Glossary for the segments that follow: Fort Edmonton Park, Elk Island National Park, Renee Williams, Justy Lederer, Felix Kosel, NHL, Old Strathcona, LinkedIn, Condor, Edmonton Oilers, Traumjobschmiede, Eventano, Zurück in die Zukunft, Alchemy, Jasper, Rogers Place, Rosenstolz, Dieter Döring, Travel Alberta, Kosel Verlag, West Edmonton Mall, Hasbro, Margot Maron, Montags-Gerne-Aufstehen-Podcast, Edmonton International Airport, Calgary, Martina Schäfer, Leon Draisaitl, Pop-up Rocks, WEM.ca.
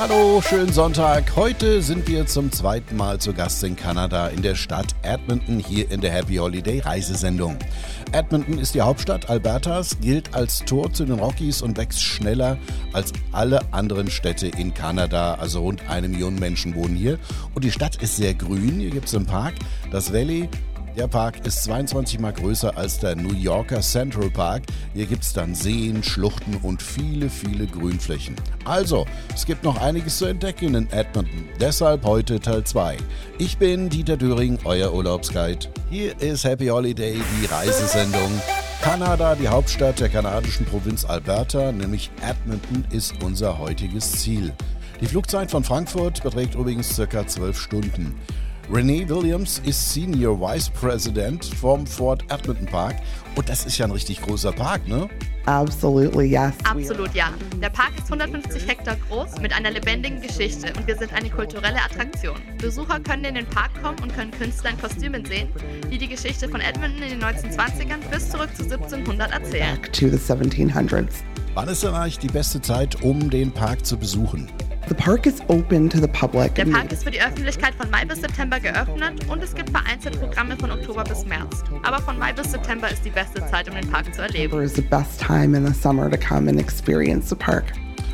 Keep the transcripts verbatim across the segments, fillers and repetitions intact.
Hallo, schönen Sonntag. Heute sind wir zum zweiten Mal zu Gast in Kanada, in der Stadt Edmonton, hier in der Happy Holiday Reisesendung. Edmonton ist die Hauptstadt Albertas, gilt als Tor zu den Rockies und wächst schneller als alle anderen Städte in Kanada. Also rund eine Million Menschen wohnen hier. Und die Stadt ist sehr grün. Hier gibt es einen Park, das Valley. Der Park ist zweiundzwanzig Mal größer als der New Yorker Central Park. Hier gibt es dann Seen, Schluchten und viele, viele Grünflächen. Also, es gibt noch einiges zu entdecken in Edmonton. Deshalb heute Teil zwei. Ich bin Dieter Döring, euer Urlaubsguide. Hier ist Happy Holiday, die Reisesendung. Kanada, die Hauptstadt der kanadischen Provinz Alberta, nämlich Edmonton, ist unser heutiges Ziel. Die Flugzeit von Frankfurt beträgt übrigens circa zwölf Stunden. Renee Williams ist Senior Vice President vom Fort Edmonton Park. Und das ist ja ein richtig großer Park, ne? Absolutely, yes. Absolut, ja. Der Park ist hundertfünfzig Hektar groß mit einer lebendigen Geschichte und wir sind eine kulturelle Attraktion. Besucher können in den Park kommen und können Künstler in Kostümen sehen, die die Geschichte von Edmonton in den neunzehnhundertzwanzigern bis zurück zu siebzehnhundert erzählen. Back to the seventeen hundreds. Wann ist denn eigentlich die beste Zeit, um den Park zu besuchen? The park is open to the public. Der Park ist für die Öffentlichkeit von Mai bis September geöffnet und es gibt vereinzelt Programme von Oktober bis März. Aber von Mai bis September ist die beste Zeit, um den Park zu erleben. It's the best time in the summer to come and experience the park.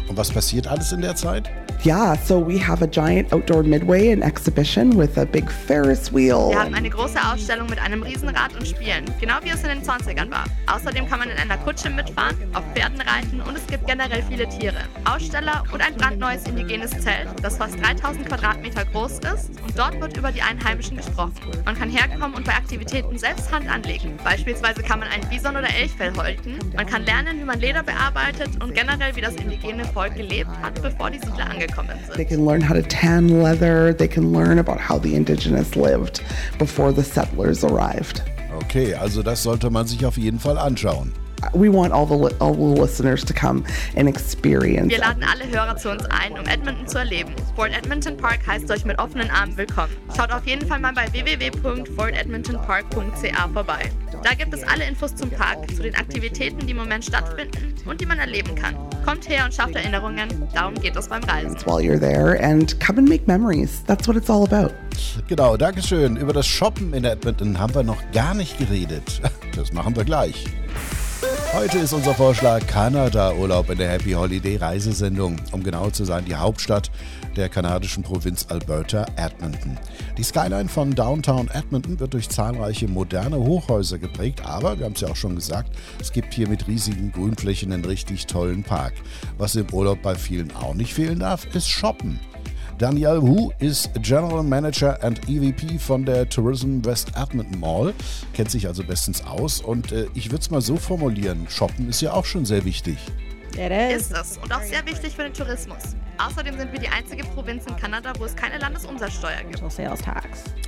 Und was passiert alles in der Zeit? Yeah, so we have a giant outdoor midway and exhibition with a big Ferris wheel. Wir haben eine große Ausstellung mit einem Riesenrad und Spielen, genau wie es in den zwanzigern war. Außerdem kann man in einer Kutsche mitfahren, auf Pferden reiten und es gibt generell viele Tiere. Aussteller und ein brandneues indigenes Zelt, das fast dreitausend Quadratmeter groß ist und dort wird über die Einheimischen gesprochen. Man kann herkommen und bei Aktivitäten selbst Hand anlegen. Beispielsweise kann man einen Bison oder Elchfell häuten. Man kann lernen, wie man Leder bearbeitet und generell wie das indigene Volk gelebt hat, bevor die Siedler angekommen sind. They can learn how to tan leather. They can learn about how the indigenous lived before the settlers arrived. Okay, also das sollte man sich auf jeden Fall anschauen. We want all the, all the listeners to come and experience. Wir laden alle Hörer zu uns ein, um Edmonton zu erleben. Fort Edmonton Park heißt euch mit offenen Armen willkommen. Schaut auf jeden Fall mal bei w w w Punkt fort edmonton park Punkt c a vorbei. Da gibt es alle Infos zum Park, zu den Aktivitäten, die im Moment stattfinden und die man erleben kann. Kommt her und schafft Erinnerungen. Darum geht es beim Reisen. While you're there and come and make memories. That's what it's all about. Genau, dankeschön. Über das Shoppen in Edmonton haben wir noch gar nicht geredet. Das machen wir gleich. Heute ist unser Vorschlag Kanada-Urlaub in der Happy Holiday Reisesendung. Um genau zu sein, die Hauptstadt der kanadischen Provinz Alberta, Edmonton. Die Skyline von Downtown Edmonton wird durch zahlreiche moderne Hochhäuser geprägt, aber, wir haben es ja auch schon gesagt, es gibt hier mit riesigen Grünflächen einen richtig tollen Park. Was im Urlaub bei vielen auch nicht fehlen darf, ist Shoppen. Daniel Wu ist General Manager and E V P von der Tourism West Edmonton Mall, kennt sich also bestens aus und äh, ich würde es mal so formulieren, Shoppen ist ja auch schon sehr wichtig. Ist es und auch sehr wichtig für den Tourismus. Außerdem sind wir die einzige Provinz in Kanada, wo es keine Landesumsatzsteuer gibt.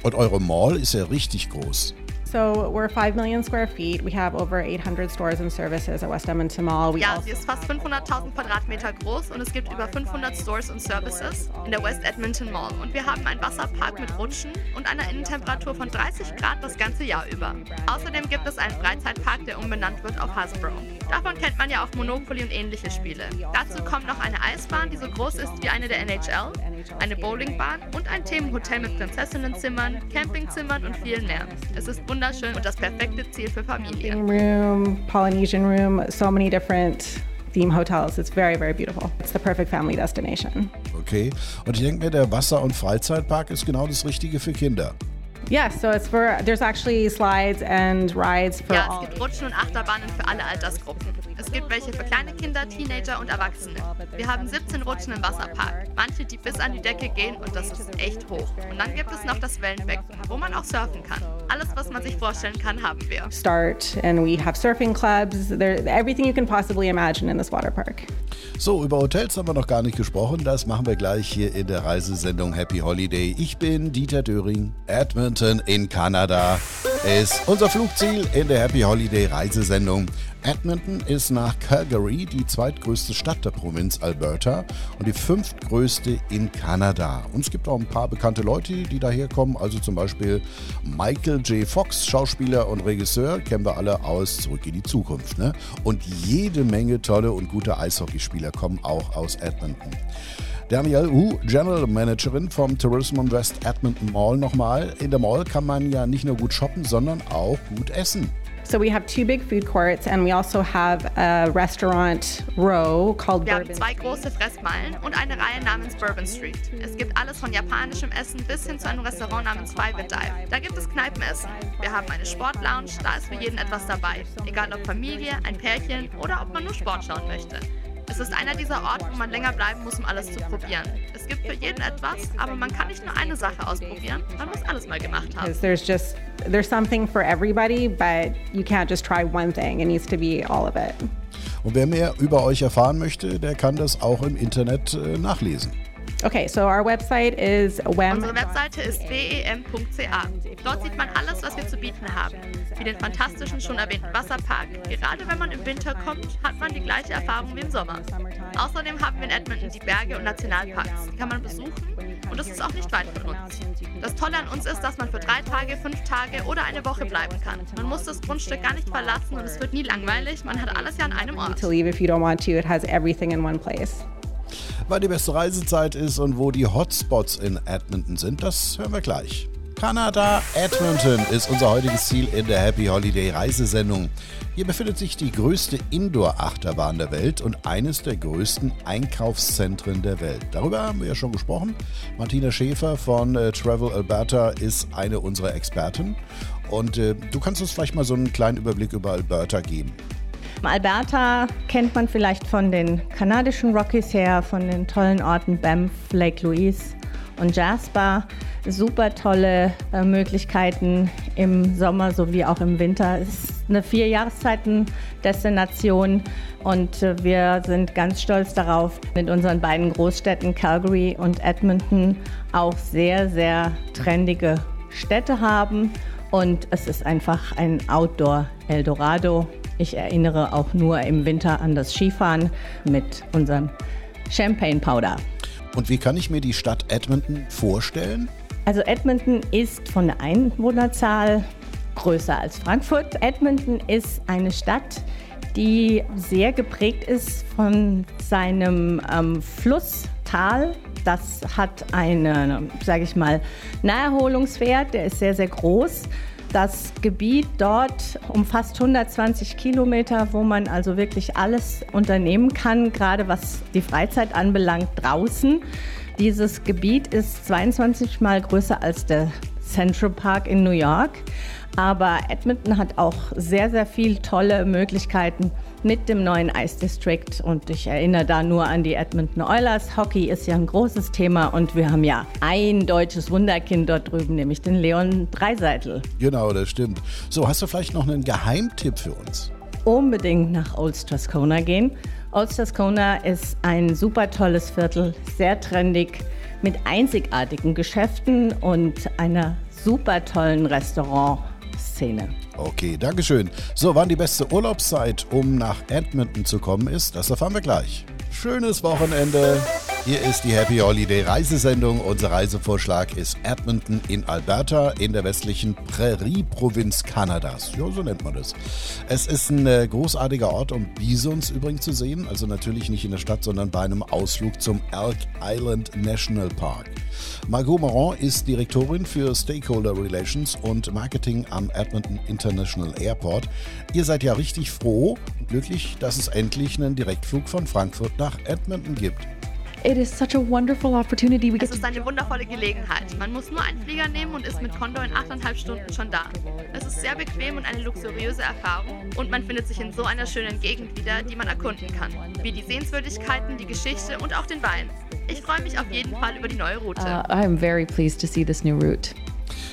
Und eure Mall ist ja richtig groß. So we're five million square feet. We have over eight hundred stores and services at West Edmonton Mall. We ja, sie ist fast fünfhunderttausend Quadratmeter groß und es gibt über fünfhundert Stores und Services in der West Edmonton Mall. Und wir haben einen Wasserpark mit Rutschen und einer Innentemperatur von dreißig Grad das ganze Jahr über. Außerdem gibt es einen Freizeitpark, der umbenannt wird auf Hasbro. Davon kennt man ja auch Monopoly und ähnliche Spiele. Dazu kommt noch eine Eisbahn, die so groß ist wie eine der N H L, eine Bowlingbahn und ein Themenhotel mit Prinzessinnenzimmern, Campingzimmern und viel mehr. Es ist wunderschön und das perfekte Ziel für Familien. Room, Polynesian Room, so many different theme hotels. It's very, very beautiful. It's the perfect family destination. Okay, und ich denke mir, der Wasser- und Freizeitpark ist genau das Richtige für Kinder. Yeah, so it's for, there's actually slides and rides for ja, es gibt Rutschen und Achterbahnen für alle Altersgruppen. Es gibt welche für kleine Kinder, Teenager und Erwachsene. Wir haben siebzehn Rutschen im Wasserpark, manche, die bis an die Decke gehen und das ist echt hoch. Und dann gibt es noch das Wellenbecken, wo man auch surfen kann. Alles, was man sich vorstellen kann, haben wir. Start and we have surfing clubs, there, everything you can possibly imagine in this water park. So, über Hotels haben wir noch gar nicht gesprochen. Das machen wir gleich hier in der Reisesendung Happy Holiday. Ich bin Dieter Döring, Edmonton in Kanada ist unser Flugziel in der Happy Holiday Reisesendung. Edmonton ist nach Calgary die zweitgrößte Stadt der Provinz Alberta und die fünftgrößte in Kanada. Und es gibt auch ein paar bekannte Leute, die daherkommen, also zum Beispiel Michael J. Fox, Schauspieler und Regisseur, kennen wir alle aus Zurück in die Zukunft, ne? Und jede Menge tolle und gute Eishockeyspieler kommen auch aus Edmonton. Daniel Wu, General Managerin vom Tourism und West Edmonton Mall nochmal. In der Mall kann man ja nicht nur gut shoppen, sondern auch gut essen. So we have two big food courts and we also have a restaurant row called Wir Bourbon haben zwei große Fressmeilen und eine Reihe namens Bourbon Street. Es gibt alles von japanischem Essen bis hin zu einem Restaurant namens Five and Dive. Da gibt es Kneipenessen. Wir haben eine Sportlounge, da ist für jeden etwas dabei. Egal ob Familie, ein Pärchen oder ob man nur Sport schauen möchte. Es ist einer dieser Orte, wo man länger bleiben muss, um alles zu probieren. Es gibt für jeden etwas, aber man kann nicht nur eine Sache ausprobieren, man muss alles mal gemacht haben. There's just there's something for everybody, but you can't just try one thing. It needs to be all of it. Und wer mehr über euch erfahren möchte, der kann das auch im Internet nachlesen. Okay, so our website is W E M. Unsere Webseite ist W E M Punkt C A. Dort sieht man alles, was wir zu bieten haben. Wie den fantastischen, schon erwähnten Wasserpark. Gerade wenn man im Winter kommt, hat man die gleiche Erfahrung wie im Sommer. Außerdem haben wir in Edmonton die Berge und Nationalparks. Die kann man besuchen und das ist auch nicht weit von uns. Das Tolle an uns ist, dass man für drei Tage, fünf Tage oder eine Woche bleiben kann. Man muss das Grundstück gar nicht verlassen und es wird nie langweilig. Man hat alles ja an einem Ort. To leave if you don't want to, it has everything in one place. Wann die beste Reisezeit ist und wo die Hotspots in Edmonton sind, das hören wir gleich. Kanada, Edmonton ist unser heutiges Ziel in der Happy Holiday Reisesendung. Hier befindet sich die größte Indoor-Achterbahn der Welt und eines der größten Einkaufszentren der Welt. Darüber haben wir ja schon gesprochen. Martina Schäfer von äh, Travel Alberta ist eine unserer Experten. Und äh, du kannst uns vielleicht mal so einen kleinen Überblick über Alberta geben. Alberta kennt man vielleicht von den kanadischen Rockies her, von den tollen Orten Banff, Lake Louise und Jasper. Super tolle äh, Möglichkeiten im Sommer sowie auch im Winter. Es ist eine Vier-Jahreszeiten-Destination und äh, wir sind ganz stolz darauf, mit unseren beiden Großstädten Calgary und Edmonton auch sehr, sehr trendige Städte haben. Und es ist einfach ein Outdoor-Eldorado. Ich erinnere auch nur im Winter an das Skifahren mit unserem Champagne-Powder. Und wie kann ich mir die Stadt Edmonton vorstellen? Also Edmonton ist von der Einwohnerzahl größer als Frankfurt. Edmonton ist eine Stadt, die sehr geprägt ist von seinem ähm, Flusstal. Das hat einen, sage ich mal, Naherholungswert, der ist sehr, sehr groß. Das Gebiet dort umfasst hundertzwanzig Kilometer, wo man also wirklich alles unternehmen kann, gerade was die Freizeit anbelangt, draußen. Dieses Gebiet ist zweiundzwanzig Mal größer als der Central Park in New York. Aber Edmonton hat auch sehr, sehr viele tolle Möglichkeiten mit dem neuen Ice District. Und ich erinnere da nur an die Edmonton Oilers. Hockey ist ja ein großes Thema und wir haben ja ein deutsches Wunderkind dort drüben, nämlich den Leon Draisaitl. Genau, das stimmt. So, hast du vielleicht noch einen Geheimtipp für uns? Unbedingt nach Old Strathcona gehen. Old Strathcona ist ein super tolles Viertel, sehr trendig, mit einzigartigen Geschäften und einer super tollen Restaurantszene. Okay, Dankeschön. So, wann die beste Urlaubszeit, um nach Edmonton zu kommen ist, das erfahren wir gleich. Schönes Wochenende. Hier ist die Happy Holiday Reisesendung. Unser Reisevorschlag ist Edmonton in Alberta in der westlichen Prärie-Provinz Kanadas. Ja, so nennt man das. Es ist ein äh, großartiger Ort, um Bisons übrigens zu sehen. Also natürlich nicht in der Stadt, sondern bei einem Ausflug zum Elk Island National Park. Margot Maron ist Direktorin für Stakeholder Relations und Marketing am Edmonton International Airport. Ihr seid ja richtig froh und glücklich, dass es endlich einen Direktflug von Frankfurt nach Edmonton gibt. It is such a wonderful opportunity. Es ist eine wundervolle Gelegenheit. Man muss nur einen Flieger nehmen und ist mit Condor in achteinhalb Stunden schon da. Es ist sehr bequem und eine luxuriöse Erfahrung und man findet sich in so einer schönen Gegend wieder, die man erkunden kann. Wie die Sehenswürdigkeiten, die Geschichte und auch den Wein. Ich freue mich auf jeden Fall über die neue Route. Uh, I am very pleased to see this new route.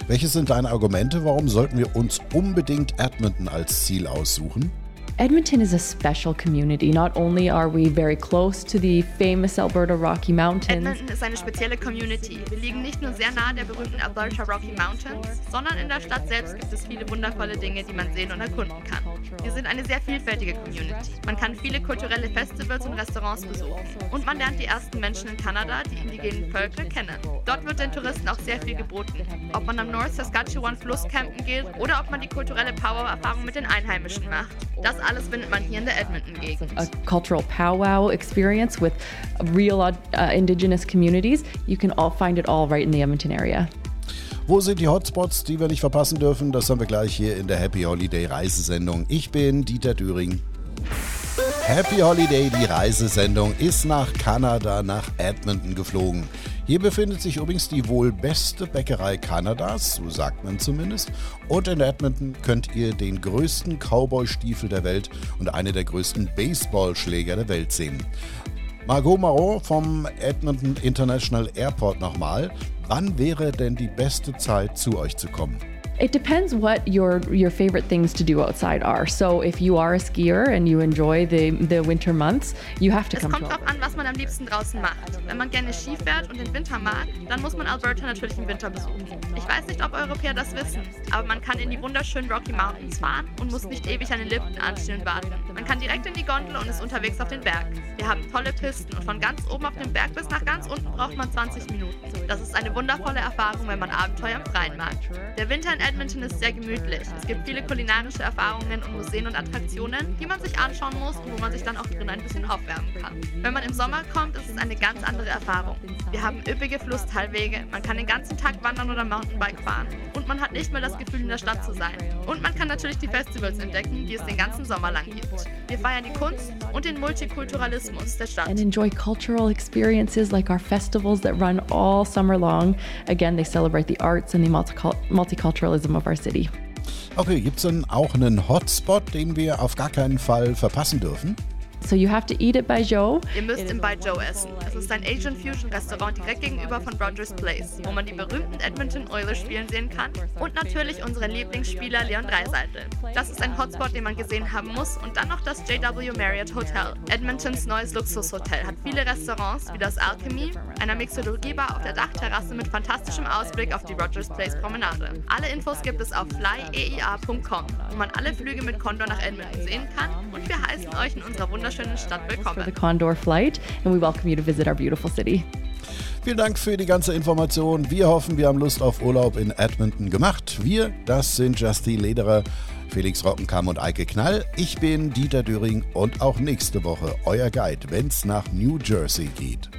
Welche sind deine Argumente? Warum sollten wir uns unbedingt Edmonton als Ziel aussuchen? Edmonton is a special community. Not only are we very close to the famous Alberta Rocky Mountains. Edmonton ist eine spezielle Community. Wir liegen nicht nur sehr nahe der berühmten Alberta Rocky Mountains, sondern in der Stadt selbst gibt es viele wundervolle Dinge, die man sehen und erkunden kann. Wir sind eine sehr vielfältige Community. Man kann viele kulturelle Festivals und Restaurants besuchen. Und man lernt die ersten Menschen in Kanada, die indigenen Völker, kennen. Dort wird den Touristen auch sehr viel geboten. Ob man am North Saskatchewan Fluss campen geht oder ob man die kulturelle Powwow-Erfahrung mit den Einheimischen macht. Das alles findet man hier in der Edmonton-Gegend. A cultural powwow experience with real uh, indigenous communities. You can all find it all right in the Edmonton area. Wo sind die Hotspots, die wir nicht verpassen dürfen? Das haben wir gleich hier in der Happy Holiday Reisesendung. Ich bin Dieter Döring. Happy Holiday, die Reisesendung, ist nach Kanada, nach Edmonton geflogen. Hier befindet sich übrigens die wohl beste Bäckerei Kanadas, so sagt man zumindest. Und in Edmonton könnt ihr den größten Cowboy-Stiefel der Welt und eine der größten Baseballschläger der Welt sehen. Margot Maron vom Edmonton International Airport nochmal. Wann wäre denn die beste Zeit, zu euch zu kommen? It depends what your your favorite things to do outside are. So if you are a skier and you enjoy the the winter months, you have to come to Alberta. Es kommt drauf an, was man am liebsten draußen macht. Wenn man gerne Ski fährt und den Winter mag, dann muss man Alberta natürlich im Winter besuchen. Ich weiß nicht, ob Europäer das wissen, aber man kann in die wunderschönen Rocky Mountains fahren und muss nicht ewig an den Liften anstehen und warten. Man kann direkt in die Gondel und ist unterwegs auf den Berg. Wir haben tolle Pisten und von ganz oben auf dem Berg bis nach ganz unten braucht man zwanzig Minuten. Das ist eine wundervolle Erfahrung, wenn man Abenteuer im Freien mag. Der Winter in Edmonton ist sehr gemütlich. Es gibt viele kulinarische Erfahrungen und Museen und Attraktionen, die man sich anschauen muss und wo man sich dann auch drin ein bisschen aufwärmen kann. Wenn man im Sommer kommt, ist es eine ganz andere Erfahrung. Wir haben üppige Flusstalwege, man kann den ganzen Tag wandern oder Mountainbike fahren und man hat nicht mehr das Gefühl, in der Stadt zu sein. Und man kann natürlich die Festivals entdecken, die es den ganzen Sommer lang gibt. Wir feiern die Kunst und den Multikulturalismus der Stadt. And enjoy cultural experiences like our festivals that run all summer long. Again, they celebrate the arts and the multiculturalism of our city. Okay, gibt es dann auch einen Hotspot, den wir auf gar keinen Fall verpassen dürfen? So you have to eat at By Joe. Ihr müsst im By Joe essen. Es ist ein Asian Fusion Restaurant direkt gegenüber von Rogers Place, wo man die berühmten Edmonton Oilers spielen sehen kann und natürlich unseren Lieblingsspieler Leon Draisaitl. Das ist ein Hotspot, den man gesehen haben muss und dann noch das J W Marriott Hotel. Edmontons neues Luxushotel hat viele Restaurants wie das Alchemy, einer Mixologiebar auf der Dachterrasse mit fantastischem Ausblick auf die Rogers Place Promenade. Alle Infos gibt es auf flyeia dot com, wo man alle Flüge mit Condor nach Edmonton sehen kann und wir heißen euch in unserer wunderschönen Stadt willkommen. For the Condor flight and we welcome you to visit our beautiful city. Vielen Dank für die ganze Information. Wir hoffen, wir haben Lust auf Urlaub in Edmonton gemacht. Wir, das sind Justy Lederer, Felix Rockenkamp und Eike Knall. Ich bin Dieter Döring und auch nächste Woche euer Guide, wenn's nach New Jersey geht.